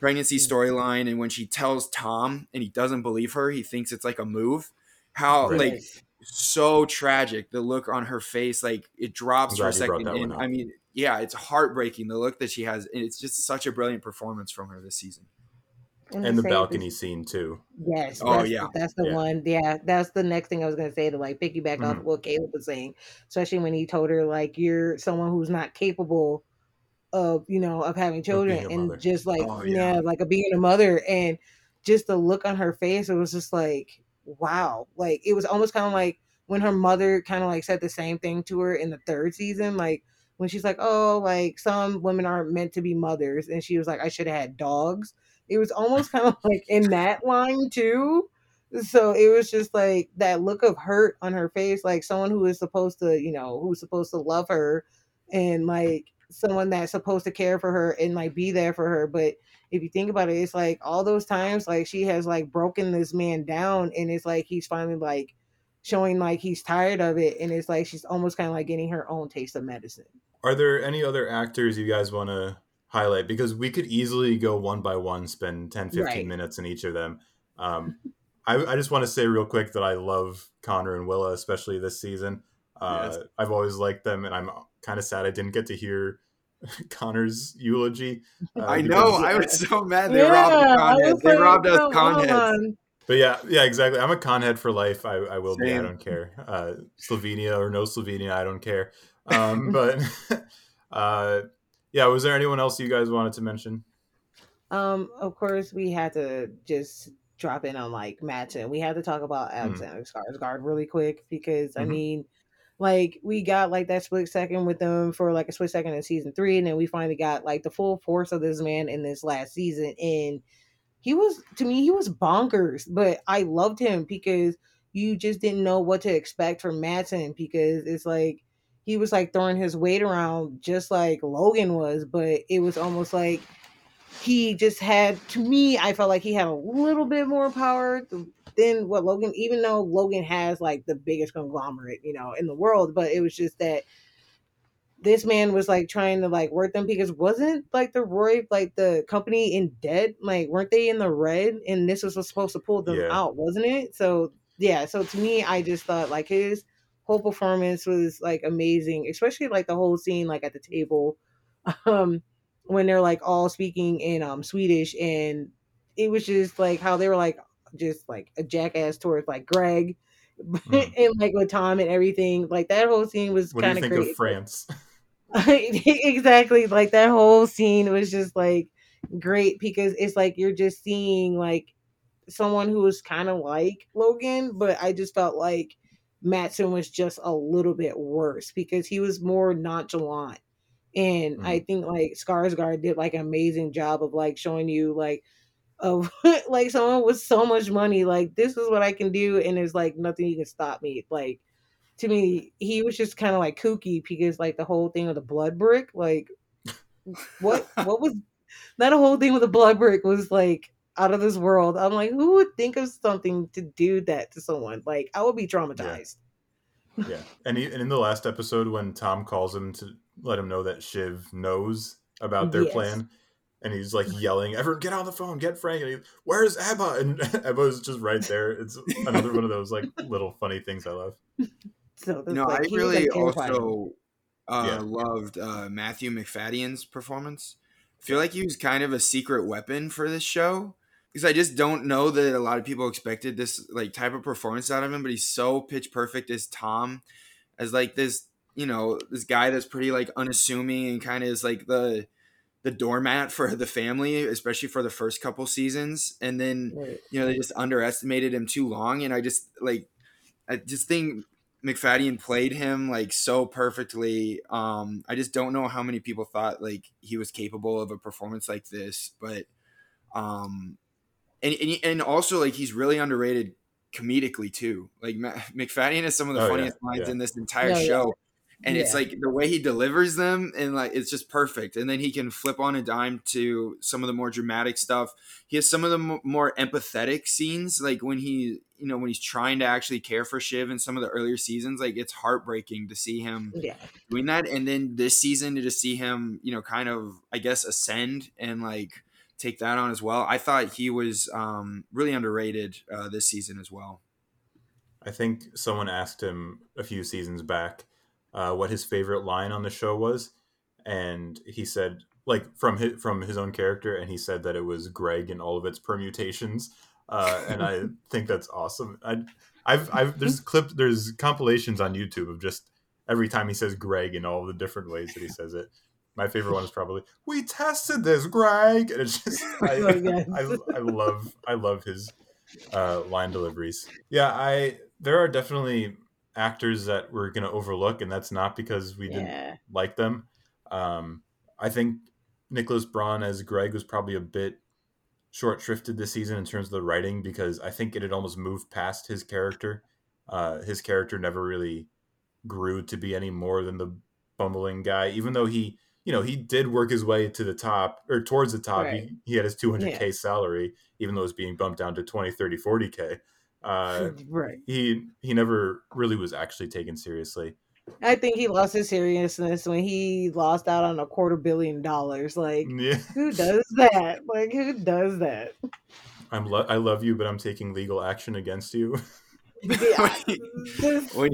storyline, and when she tells Tom and he doesn't believe her, he thinks it's like a move. How like so tragic the look on her face, like it drops for a second. And I mean, yeah, it's heartbreaking, the look that she has. And it's just such a brilliant performance from her this season. And the balcony scene, too. Yes. Oh, yeah. That's the one. Yeah, that's the next thing I was going to say, to like piggyback off what Kaleb was saying, especially when he told her, like, you're someone who's not capable of, you know, of having children, and mother. Just like, like a being a mother. And just the look on her face, it was just like, wow. Like, it was almost kind of like when her mother kind of like said the same thing to her in the third season, like, when she's like, oh, like some women aren't meant to be mothers. And she was like, I should have had dogs. It was almost kind of like in that line too. So it was just like that look of hurt on her face, like someone who is supposed to, you know, who's supposed to love her, and like someone that's supposed to care for her and like be there for her. But if you think about it, it's like all those times like she has like broken this man down, and it's like he's finally like showing like he's tired of it. And it's like she's almost kind of like getting her own taste of medicine. Are there any other actors you guys want to highlight? Because we could easily go one by one, spend 10, 15 minutes in each of them. I just want to say real quick that I love Connor and Willa, especially this season. I've always liked them, and I'm kind of sad I didn't get to hear Connor's eulogy. I know. I was so mad. They robbed the Conheads. They robbed us Conheads. But yeah, exactly. I'm a Conhead for life. I will be. I don't care. Slovenia or no Slovenia, I don't care. But was there anyone else you guys wanted to mention? Of course, we had to just drop in on like Mattsson. We had to talk about Alexander Skarsgård really quick because I mean, like we got like that split second with them for like a split second in season 3, and then we finally got like the full force of this man in this last season. And he was bonkers, but I loved him because you just didn't know what to expect from Mattsson, because it's like he was like throwing his weight around just like Logan was, but it was almost like he just had, to me, I felt like he had a little bit more power than what Logan, even though Logan has like the biggest conglomerate, you know, in the world, but it was just that this man was like trying to like work them, because wasn't like the Roy, like the company in debt, like weren't they in the red, and this was supposed to pull them out, wasn't it? So yeah, so to me, I just thought like his whole performance was like amazing, especially like the whole scene like at the table when they're like all speaking in Swedish, and it was just like how they were like just like a jackass towards like Greg and like with Tom and everything. Like that whole scene was kind of crazy. What do you think of France? Exactly, like that whole scene was just like great, because it's like you're just seeing like someone who was kind of like Logan, but I just felt like Mattsson was just a little bit worse because he was more nonchalant. And I think like Skarsgård did like an amazing job of like showing you like of like someone with so much money, like this is what I can do, and there's like nothing you can stop me. Like to me, he was just kind of like kooky, because like the whole thing with the blood brick, like what was that whole thing with the blood brick was like out of this world. I'm like, who would think of something to do that to someone? Like I would be traumatized. Yeah. And in the last episode, when Tom calls him to let him know that Shiv knows about their plan, and he's like yelling, "Everyone, get on the phone! Get Frank!" And he, "Where's Ebba?" And Ebba's just right there. It's another one of those like little funny things I love. So no, like, I really also loved Matthew Macfadyen's performance. I feel like he was kind of a secret weapon for this show, because I just don't know that a lot of people expected this like type of performance out of him. But he's so pitch perfect as Tom, as like this, you know, this guy that's pretty like unassuming and kind of is like the doormat for the family, especially for the first couple seasons. And then, you know, they just underestimated him too long. And I just think Macfadyen played him like so perfectly. I just don't know how many people thought like he was capable of a performance like this, but, and also like, he's really underrated comedically too. Like Macfadyen has some of the funniest lines in this entire show. And it's like the way he delivers them, and like it's just perfect. And then he can flip on a dime to some of the more dramatic stuff. He has some of the more empathetic scenes, like when he, you know, when he's trying to actually care for Shiv in some of the earlier seasons. Like it's heartbreaking to see him doing that. And then this season to just see him, you know, kind of, I guess, ascend and like take that on as well. I thought he was really underrated this season as well. I think someone asked him a few seasons back what his favorite line on the show was, and he said, like from his own character, and he said that it was Greg and all of its permutations, and I think that's awesome. There's compilations on YouTube of just every time he says Greg and all the different ways that he says it. My favorite one is probably, "We tested this, Greg," and it's just I love his line deliveries. There are definitely actors that we're going to overlook, and that's not because we didn't like them. I think Nicholas Braun as Greg was probably a bit short shrifted this season in terms of the writing, because I think it had almost moved past his character. His character never really grew to be any more than the bumbling guy, even though he, you know, he did work his way to the top or towards the top. Right. He had his $200K salary, even though it was being bumped down to 20, 30, 40K. He never really was actually taken seriously. I think he lost his seriousness when he lost out on $250 million. Like, who does that? Like, who does that? I love you, but I'm taking legal action against you. when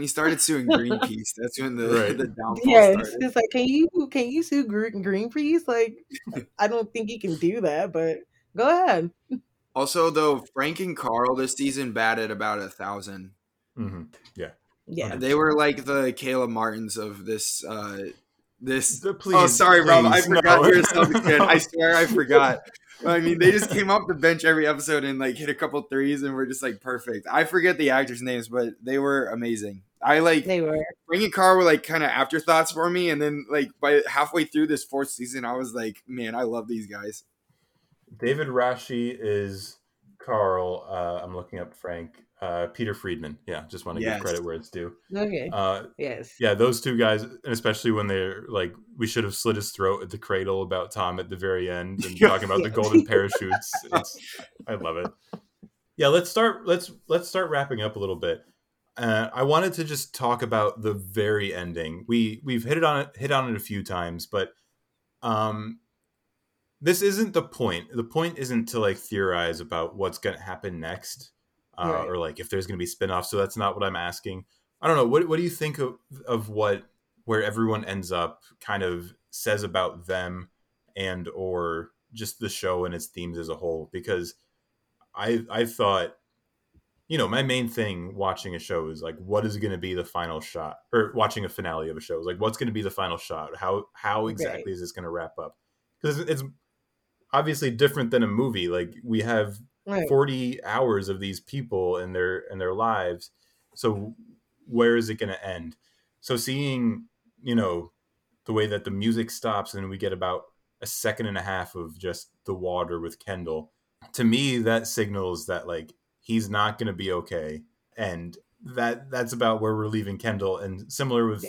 he started suing Greenpeace, that's when the downfall started. It's like, can you sue Greenpeace? Like, I don't think he can do that, but go ahead. Also, though, Frank and Carl this season batted about 1,000. Mm-hmm. Yeah. They were like the Caleb Martins of this. Oh, sorry, Rob. I forgot you're a Celtics fan. I swear I forgot. I mean, they just came off the bench every episode and like hit a couple threes and were just like perfect. I forget the actors' names, but they were amazing. Frank and Carl were like kind of afterthoughts for me. And then like by halfway through this fourth season, I was like, man, I love these guys. David Rashi is Carl. I'm looking up Frank. Peter Friedman. Yeah, just want to give credit where it's due. Okay. Yeah, those two guys, and especially when they're like, we should have slit his throat at the cradle about Tom at the very end, and talking about the golden parachutes. I love it. Yeah, let's start wrapping up a little bit. I wanted to just talk about the very ending. We've hit on it a few times, but this isn't the point. The point isn't to like theorize about what's going to happen next, right, or like if there's going to be spinoffs. So that's not what I'm asking. I don't know. What do you think of where everyone ends up kind of says about them and or just the show and its themes as a whole? Because I thought, you know, my main thing watching a show is like, what is going to be the final shot? Or watching a finale of a show is like, what's going to be the final shot? How exactly is this going to wrap up? Because it's obviously different than a movie. Like we have 40 hours of these people and their lives. So where is it going to end? So seeing, you know, the way that the music stops and we get about a second and a half of just the water with Kendall, to me, that signals that like, he's not going to be okay. And that's about where we're leaving Kendall. And similar with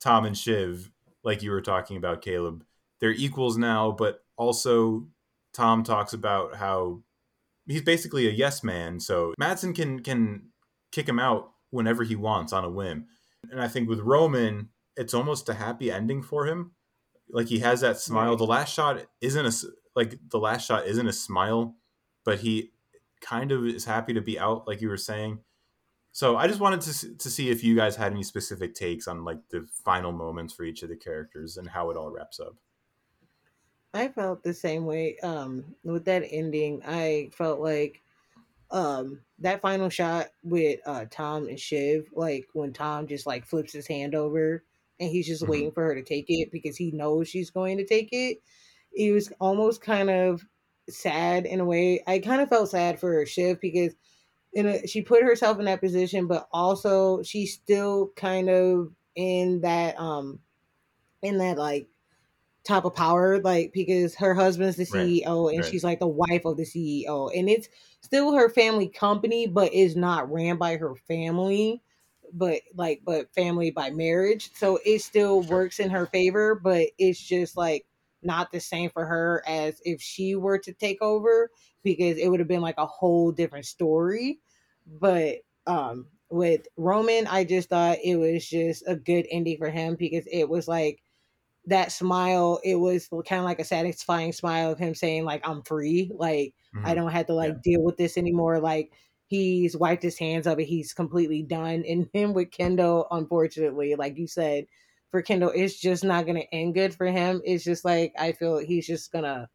Tom and Shiv, like you were talking about, Kaleb, they're equals now, but also Tom talks about how he's basically a yes man. So Mattsson can kick him out whenever he wants on a whim. And I think with Roman, it's almost a happy ending for him. Like he has that smile. Right. The last shot isn't a smile, but he kind of is happy to be out, like you were saying. So I just wanted to see if you guys had any specific takes on like the final moments for each of the characters and how it all wraps up. I felt the same way with that ending. I felt like that final shot with Tom and Shiv, like when Tom just like flips his hand over and he's just waiting for her to take it because he knows she's going to take it. It was almost kind of sad in a way. I kind of felt sad for Shiv because she put herself in that position, but also she's still kind of in that like top of power, like because her husband's the CEO and she's like the wife of the CEO, and it's still her family company, but it's not ran by her family, but family by marriage. So it still works in her favor, but it's just like not the same for her as if she were to take over, because it would have been like a whole different story. But with Roman, I just thought it was just a good ending for him, because it was like that smile, it was kind of like a satisfying smile of him saying like, I'm free. Like I don't have to like deal with this anymore. Like he's wiped his hands of it. He's completely done. And him with Kendall, unfortunately, like you said, for Kendall, it's just not going to end good for him. It's just like, I feel he's just going to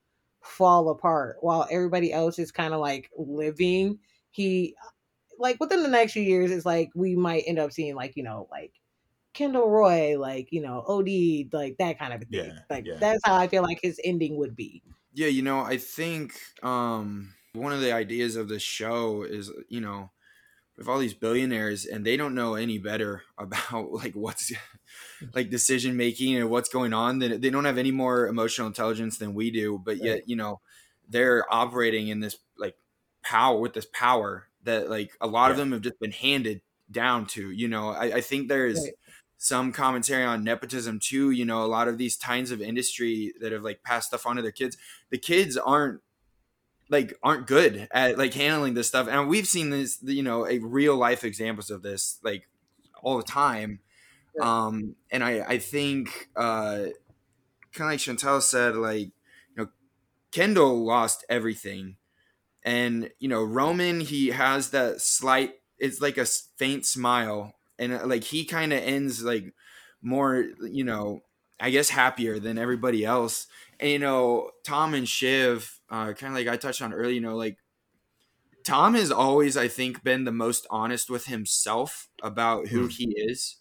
fall apart while everybody else is kind of like living. He, like within the next few years, it's like, we might end up seeing like, you know, like Kendall Roy, like, you know, OD, like that kind of thing. Yeah, like that's how I feel like his ending would be. Yeah. You know, I think one of the ideas of this show is, you know, with all these billionaires and they don't know any better about like what's like decision making and what's going on, that they don't have any more emotional intelligence than we do, but yet, you know, they're operating in this like power, with this power that like a lot of them have just been handed down to, you know. I think there's some commentary on nepotism too, you know. A lot of these kinds of industry that have like passed stuff on to their kids, the kids aren't good at like handling this stuff. And we've seen this, you know, a real life examples of this like all the time. And I think kind of like Chantal said, like, you know, Kendall lost everything. And, you know, Roman, he has that slight, it's like a faint smile. And like, he kind of ends like more, you know, I guess happier than everybody else. And, you know, Tom and Shiv, kind of like I touched on earlier, you know, like Tom has always, I think, been the most honest with himself about who he is.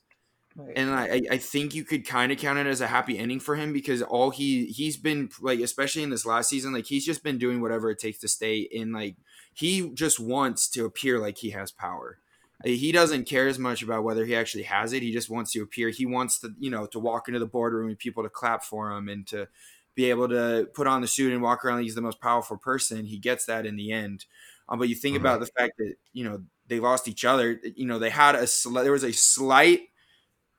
Right. And I think you could kind of count it as a happy ending for him, because all he's been like, especially in this last season, like he's just been doing whatever it takes to stay in. Like he just wants to appear like he has power. He doesn't care as much about whether he actually has it. He just wants to appear. He wants to, you know, to walk into the boardroom and people to clap for him and to be able to put on the suit and walk around like he's the most powerful person. He gets that in the end. But you think about the fact that, you know, they lost each other. You know, they had there was a slight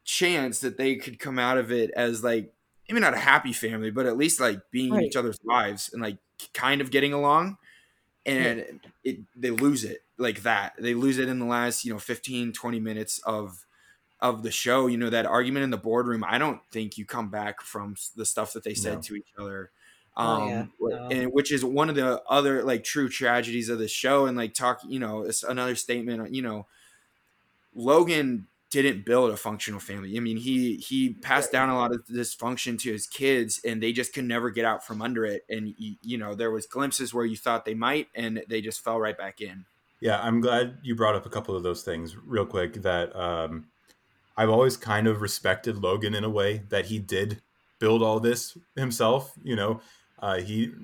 chance that they could come out of it as like, maybe not a happy family, but at least like being in each other's lives and like kind of getting along. and they lose it like that. They lose it in the last, 15, 20 minutes of the show. That argument in the boardroom, I don't think you come back from the stuff that they said to each other. And which is one of the other true tragedies of the show. And it's another statement, Logan didn't build a functional family. I mean, he passed down a lot of dysfunction to his kids, and they just could never get out from under it. And, there was glimpses where you thought they might, and they just fell right back in. Yeah. I'm glad you brought up a couple of those things real quick that, I've always kind of respected Logan in a way that he did build all this himself. He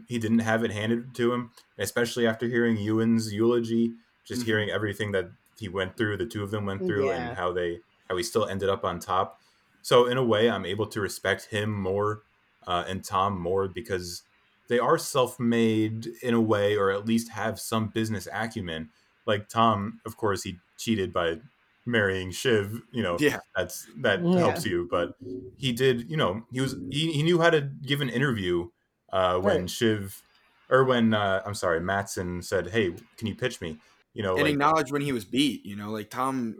didn't have it handed to him, especially after hearing Ewan's eulogy, just hearing everything that he went through, the two of them went through, and how he still ended up on top. So in a way, I'm able to respect him more and Tom more, because they are self-made in a way, or at least have some business acumen. Like Tom, of course, he cheated by marrying Shiv, helps you, but he did, he knew how to give an interview when Shiv, or when Mattsson said, "Hey, can you pitch me?" Acknowledge when he was beat, Tom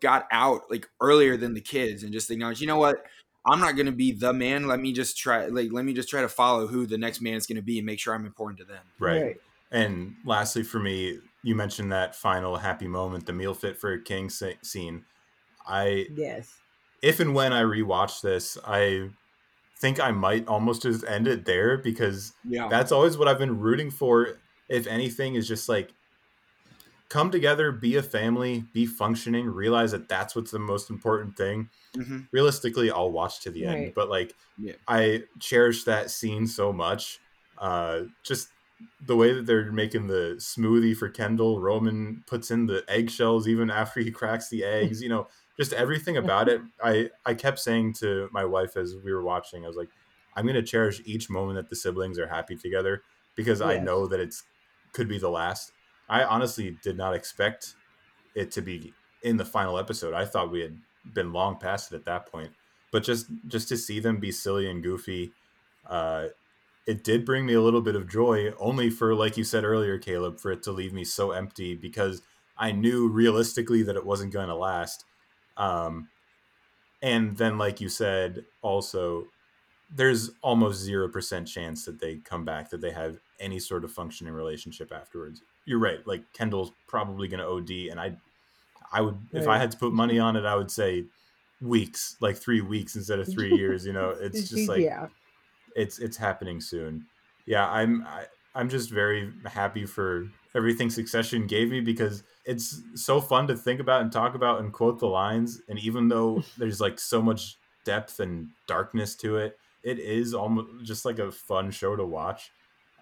got out earlier than the kids and just acknowledged, what, I'm not going to be the man. Let me just try to follow who the next man is going to be and make sure I'm important to them. Right. And lastly, for me, you mentioned that final happy moment, the meal fit for a king scene. If and when I rewatch this, I think I might almost just end it there, because that's always what I've been rooting for. If anything, is just come together, be a family, be functioning, realize that that's what's the most important thing. Mm-hmm. Realistically, I'll watch to the end, but I cherish that scene so much. Just the way that they're making the smoothie for Kendall, Roman puts in the eggshells even after he cracks the eggs, just everything about it. I kept saying to my wife as we were watching, I was like, I'm going to cherish each moment that the siblings are happy together, because I know that it could be the last. I honestly did not expect it to be in the final episode. I thought we had been long past it at that point, but just to see them be silly and goofy, it did bring me a little bit of joy, only for, like you said earlier, Kaleb, for it to leave me so empty, because I knew realistically that it wasn't going to last. And then, like you said, also, there's almost 0% chance that they come back, that they have any sort of functioning relationship afterwards. You're right. Kendall's probably going to OD. And I would, if I had to put money on it, I would say weeks, 3 weeks instead of 3 years, it's just it's happening soon. Yeah, I'm just very happy for everything Succession gave me, because it's so fun to think about and talk about and quote the lines. And even though there's so much depth and darkness to it, it is almost just a fun show to watch.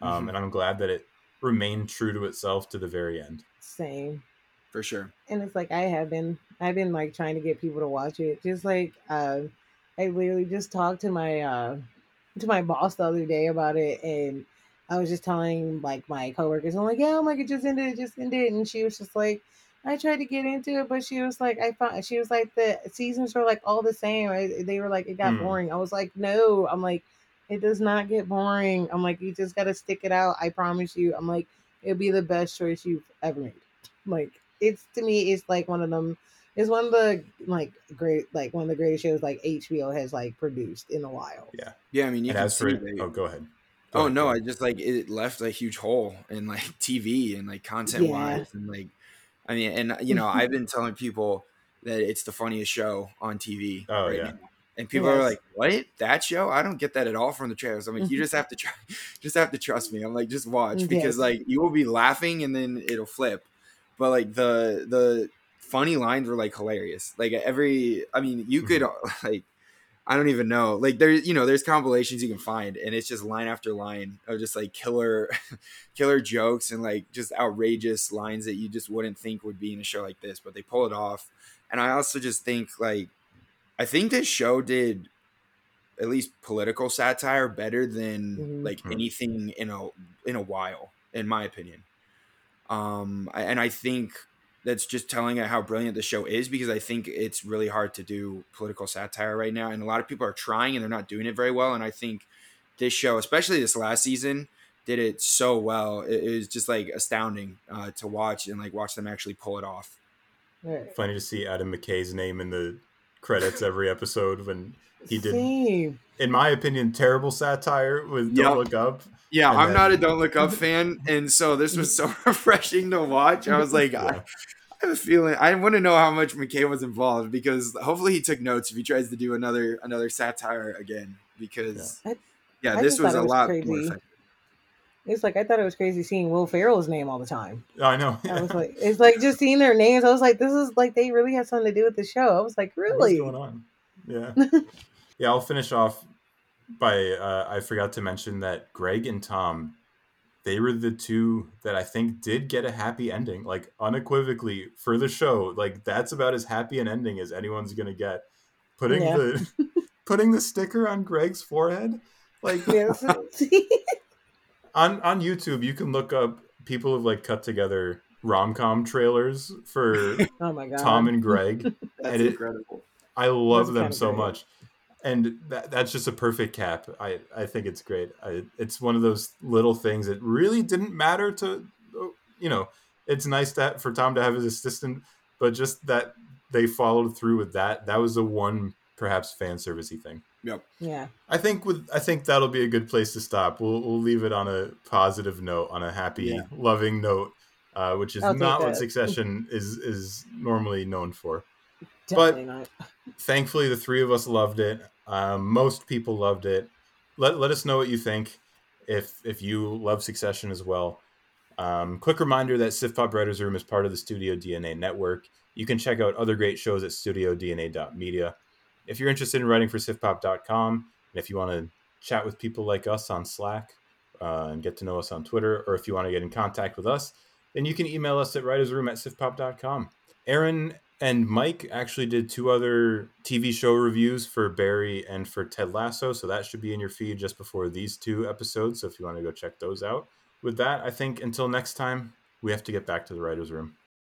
And I'm glad that it remained true to itself to the very end. Same. For sure. And it's I've been trying to get people to watch it. Just I literally just talked to my boss the other day about it, and I was just telling my coworkers, I'm it just ended, and she was just I tried to get into it, but she was the seasons were all the same. They were it got boring. I was no, I'm it does not get boring. I'm you just gotta stick it out. I promise you. I'm it'll be the best choice you've ever made. It's, to me, it's one of them. It's one of the great, one of the greatest shows HBO has produced in a while. Yeah, yeah. I mean, you can see. Oh, go ahead. Go ahead. No, I just it left a huge hole in TV and content wise, and I mean, and I've been telling people that it's the funniest show on TV. Oh right now. And people are "What? That show? I don't get that at all from the trailers." I'm "You just have to try, just have to trust me." I'm "Just watch because you will be laughing and then it'll flip." But the funny lines were hilarious. You could I don't even know. There's there's compilations you can find, and it's just line after line of just killer jokes and just outrageous lines that you just wouldn't think would be in a show like this, but they pull it off. And I also just think I think this show did at least political satire better than anything in a while, in my opinion. And I think that's just telling how brilliant the show is, because I think it's really hard to do political satire right now. And a lot of people are trying and they're not doing it very well. And I think this show, especially this last season, did it so well. It was just like astounding to watch and like watch them actually pull it off. Funny to see Adam McKay's name in the credits every episode when he did, in my opinion, terrible satire with Don't Look Up. Yeah, I'm not a Don't Look Up fan, and so this was so refreshing to watch. I was like, I have a feeling I want to know how much McKay was involved, because hopefully he took notes if he tries to do another satire again, because I this was a lot crazy. More effective. It's like, I thought it was crazy seeing Will Ferrell's name all the time. I know. I was like, it's like just seeing their names. I was like, this is like, they really have something to do with the show. I was like, really? What's going on? Yeah. Yeah. I'll finish off by, I forgot to mention that Greg and Tom, they were the two that I think did get a happy ending, like unequivocally for the show. Like that's about as happy an ending as anyone's going to get. Putting the sticker on Greg's forehead. Like, On YouTube, you can look up, people have like cut together rom-com trailers for Tom and Greg. That's and incredible. I love them so much. And that's just a perfect cap. I think it's great. It's one of those little things that really didn't matter to, it's nice that for Tom to have his assistant, but just that they followed through with that. That was the one perhaps fan servicey thing. Yep. Yeah. I think that'll be a good place to stop. We'll leave it on a positive note, on a happy, loving note, which is not what Succession is normally known for. Definitely not. Thankfully, the three of us loved it. Most people loved it. Let us know what you think, if you love Succession as well. Quick reminder that SiftPop Writers Room is part of the Studio DNA network. You can check out other great shows at studiodna.media. If you're interested in writing for SiftPop.com, and if you want to chat with people like us on Slack and get to know us on Twitter, or if you want to get in contact with us, then you can email us at writersroom@siftpop.com. Aaron and Mike actually did 2 other TV show reviews for Barry and for Ted Lasso, so that should be in your feed just before these 2 episodes, so if you want to go check those out. With that, I think until next time, we have to get back to the writer's room.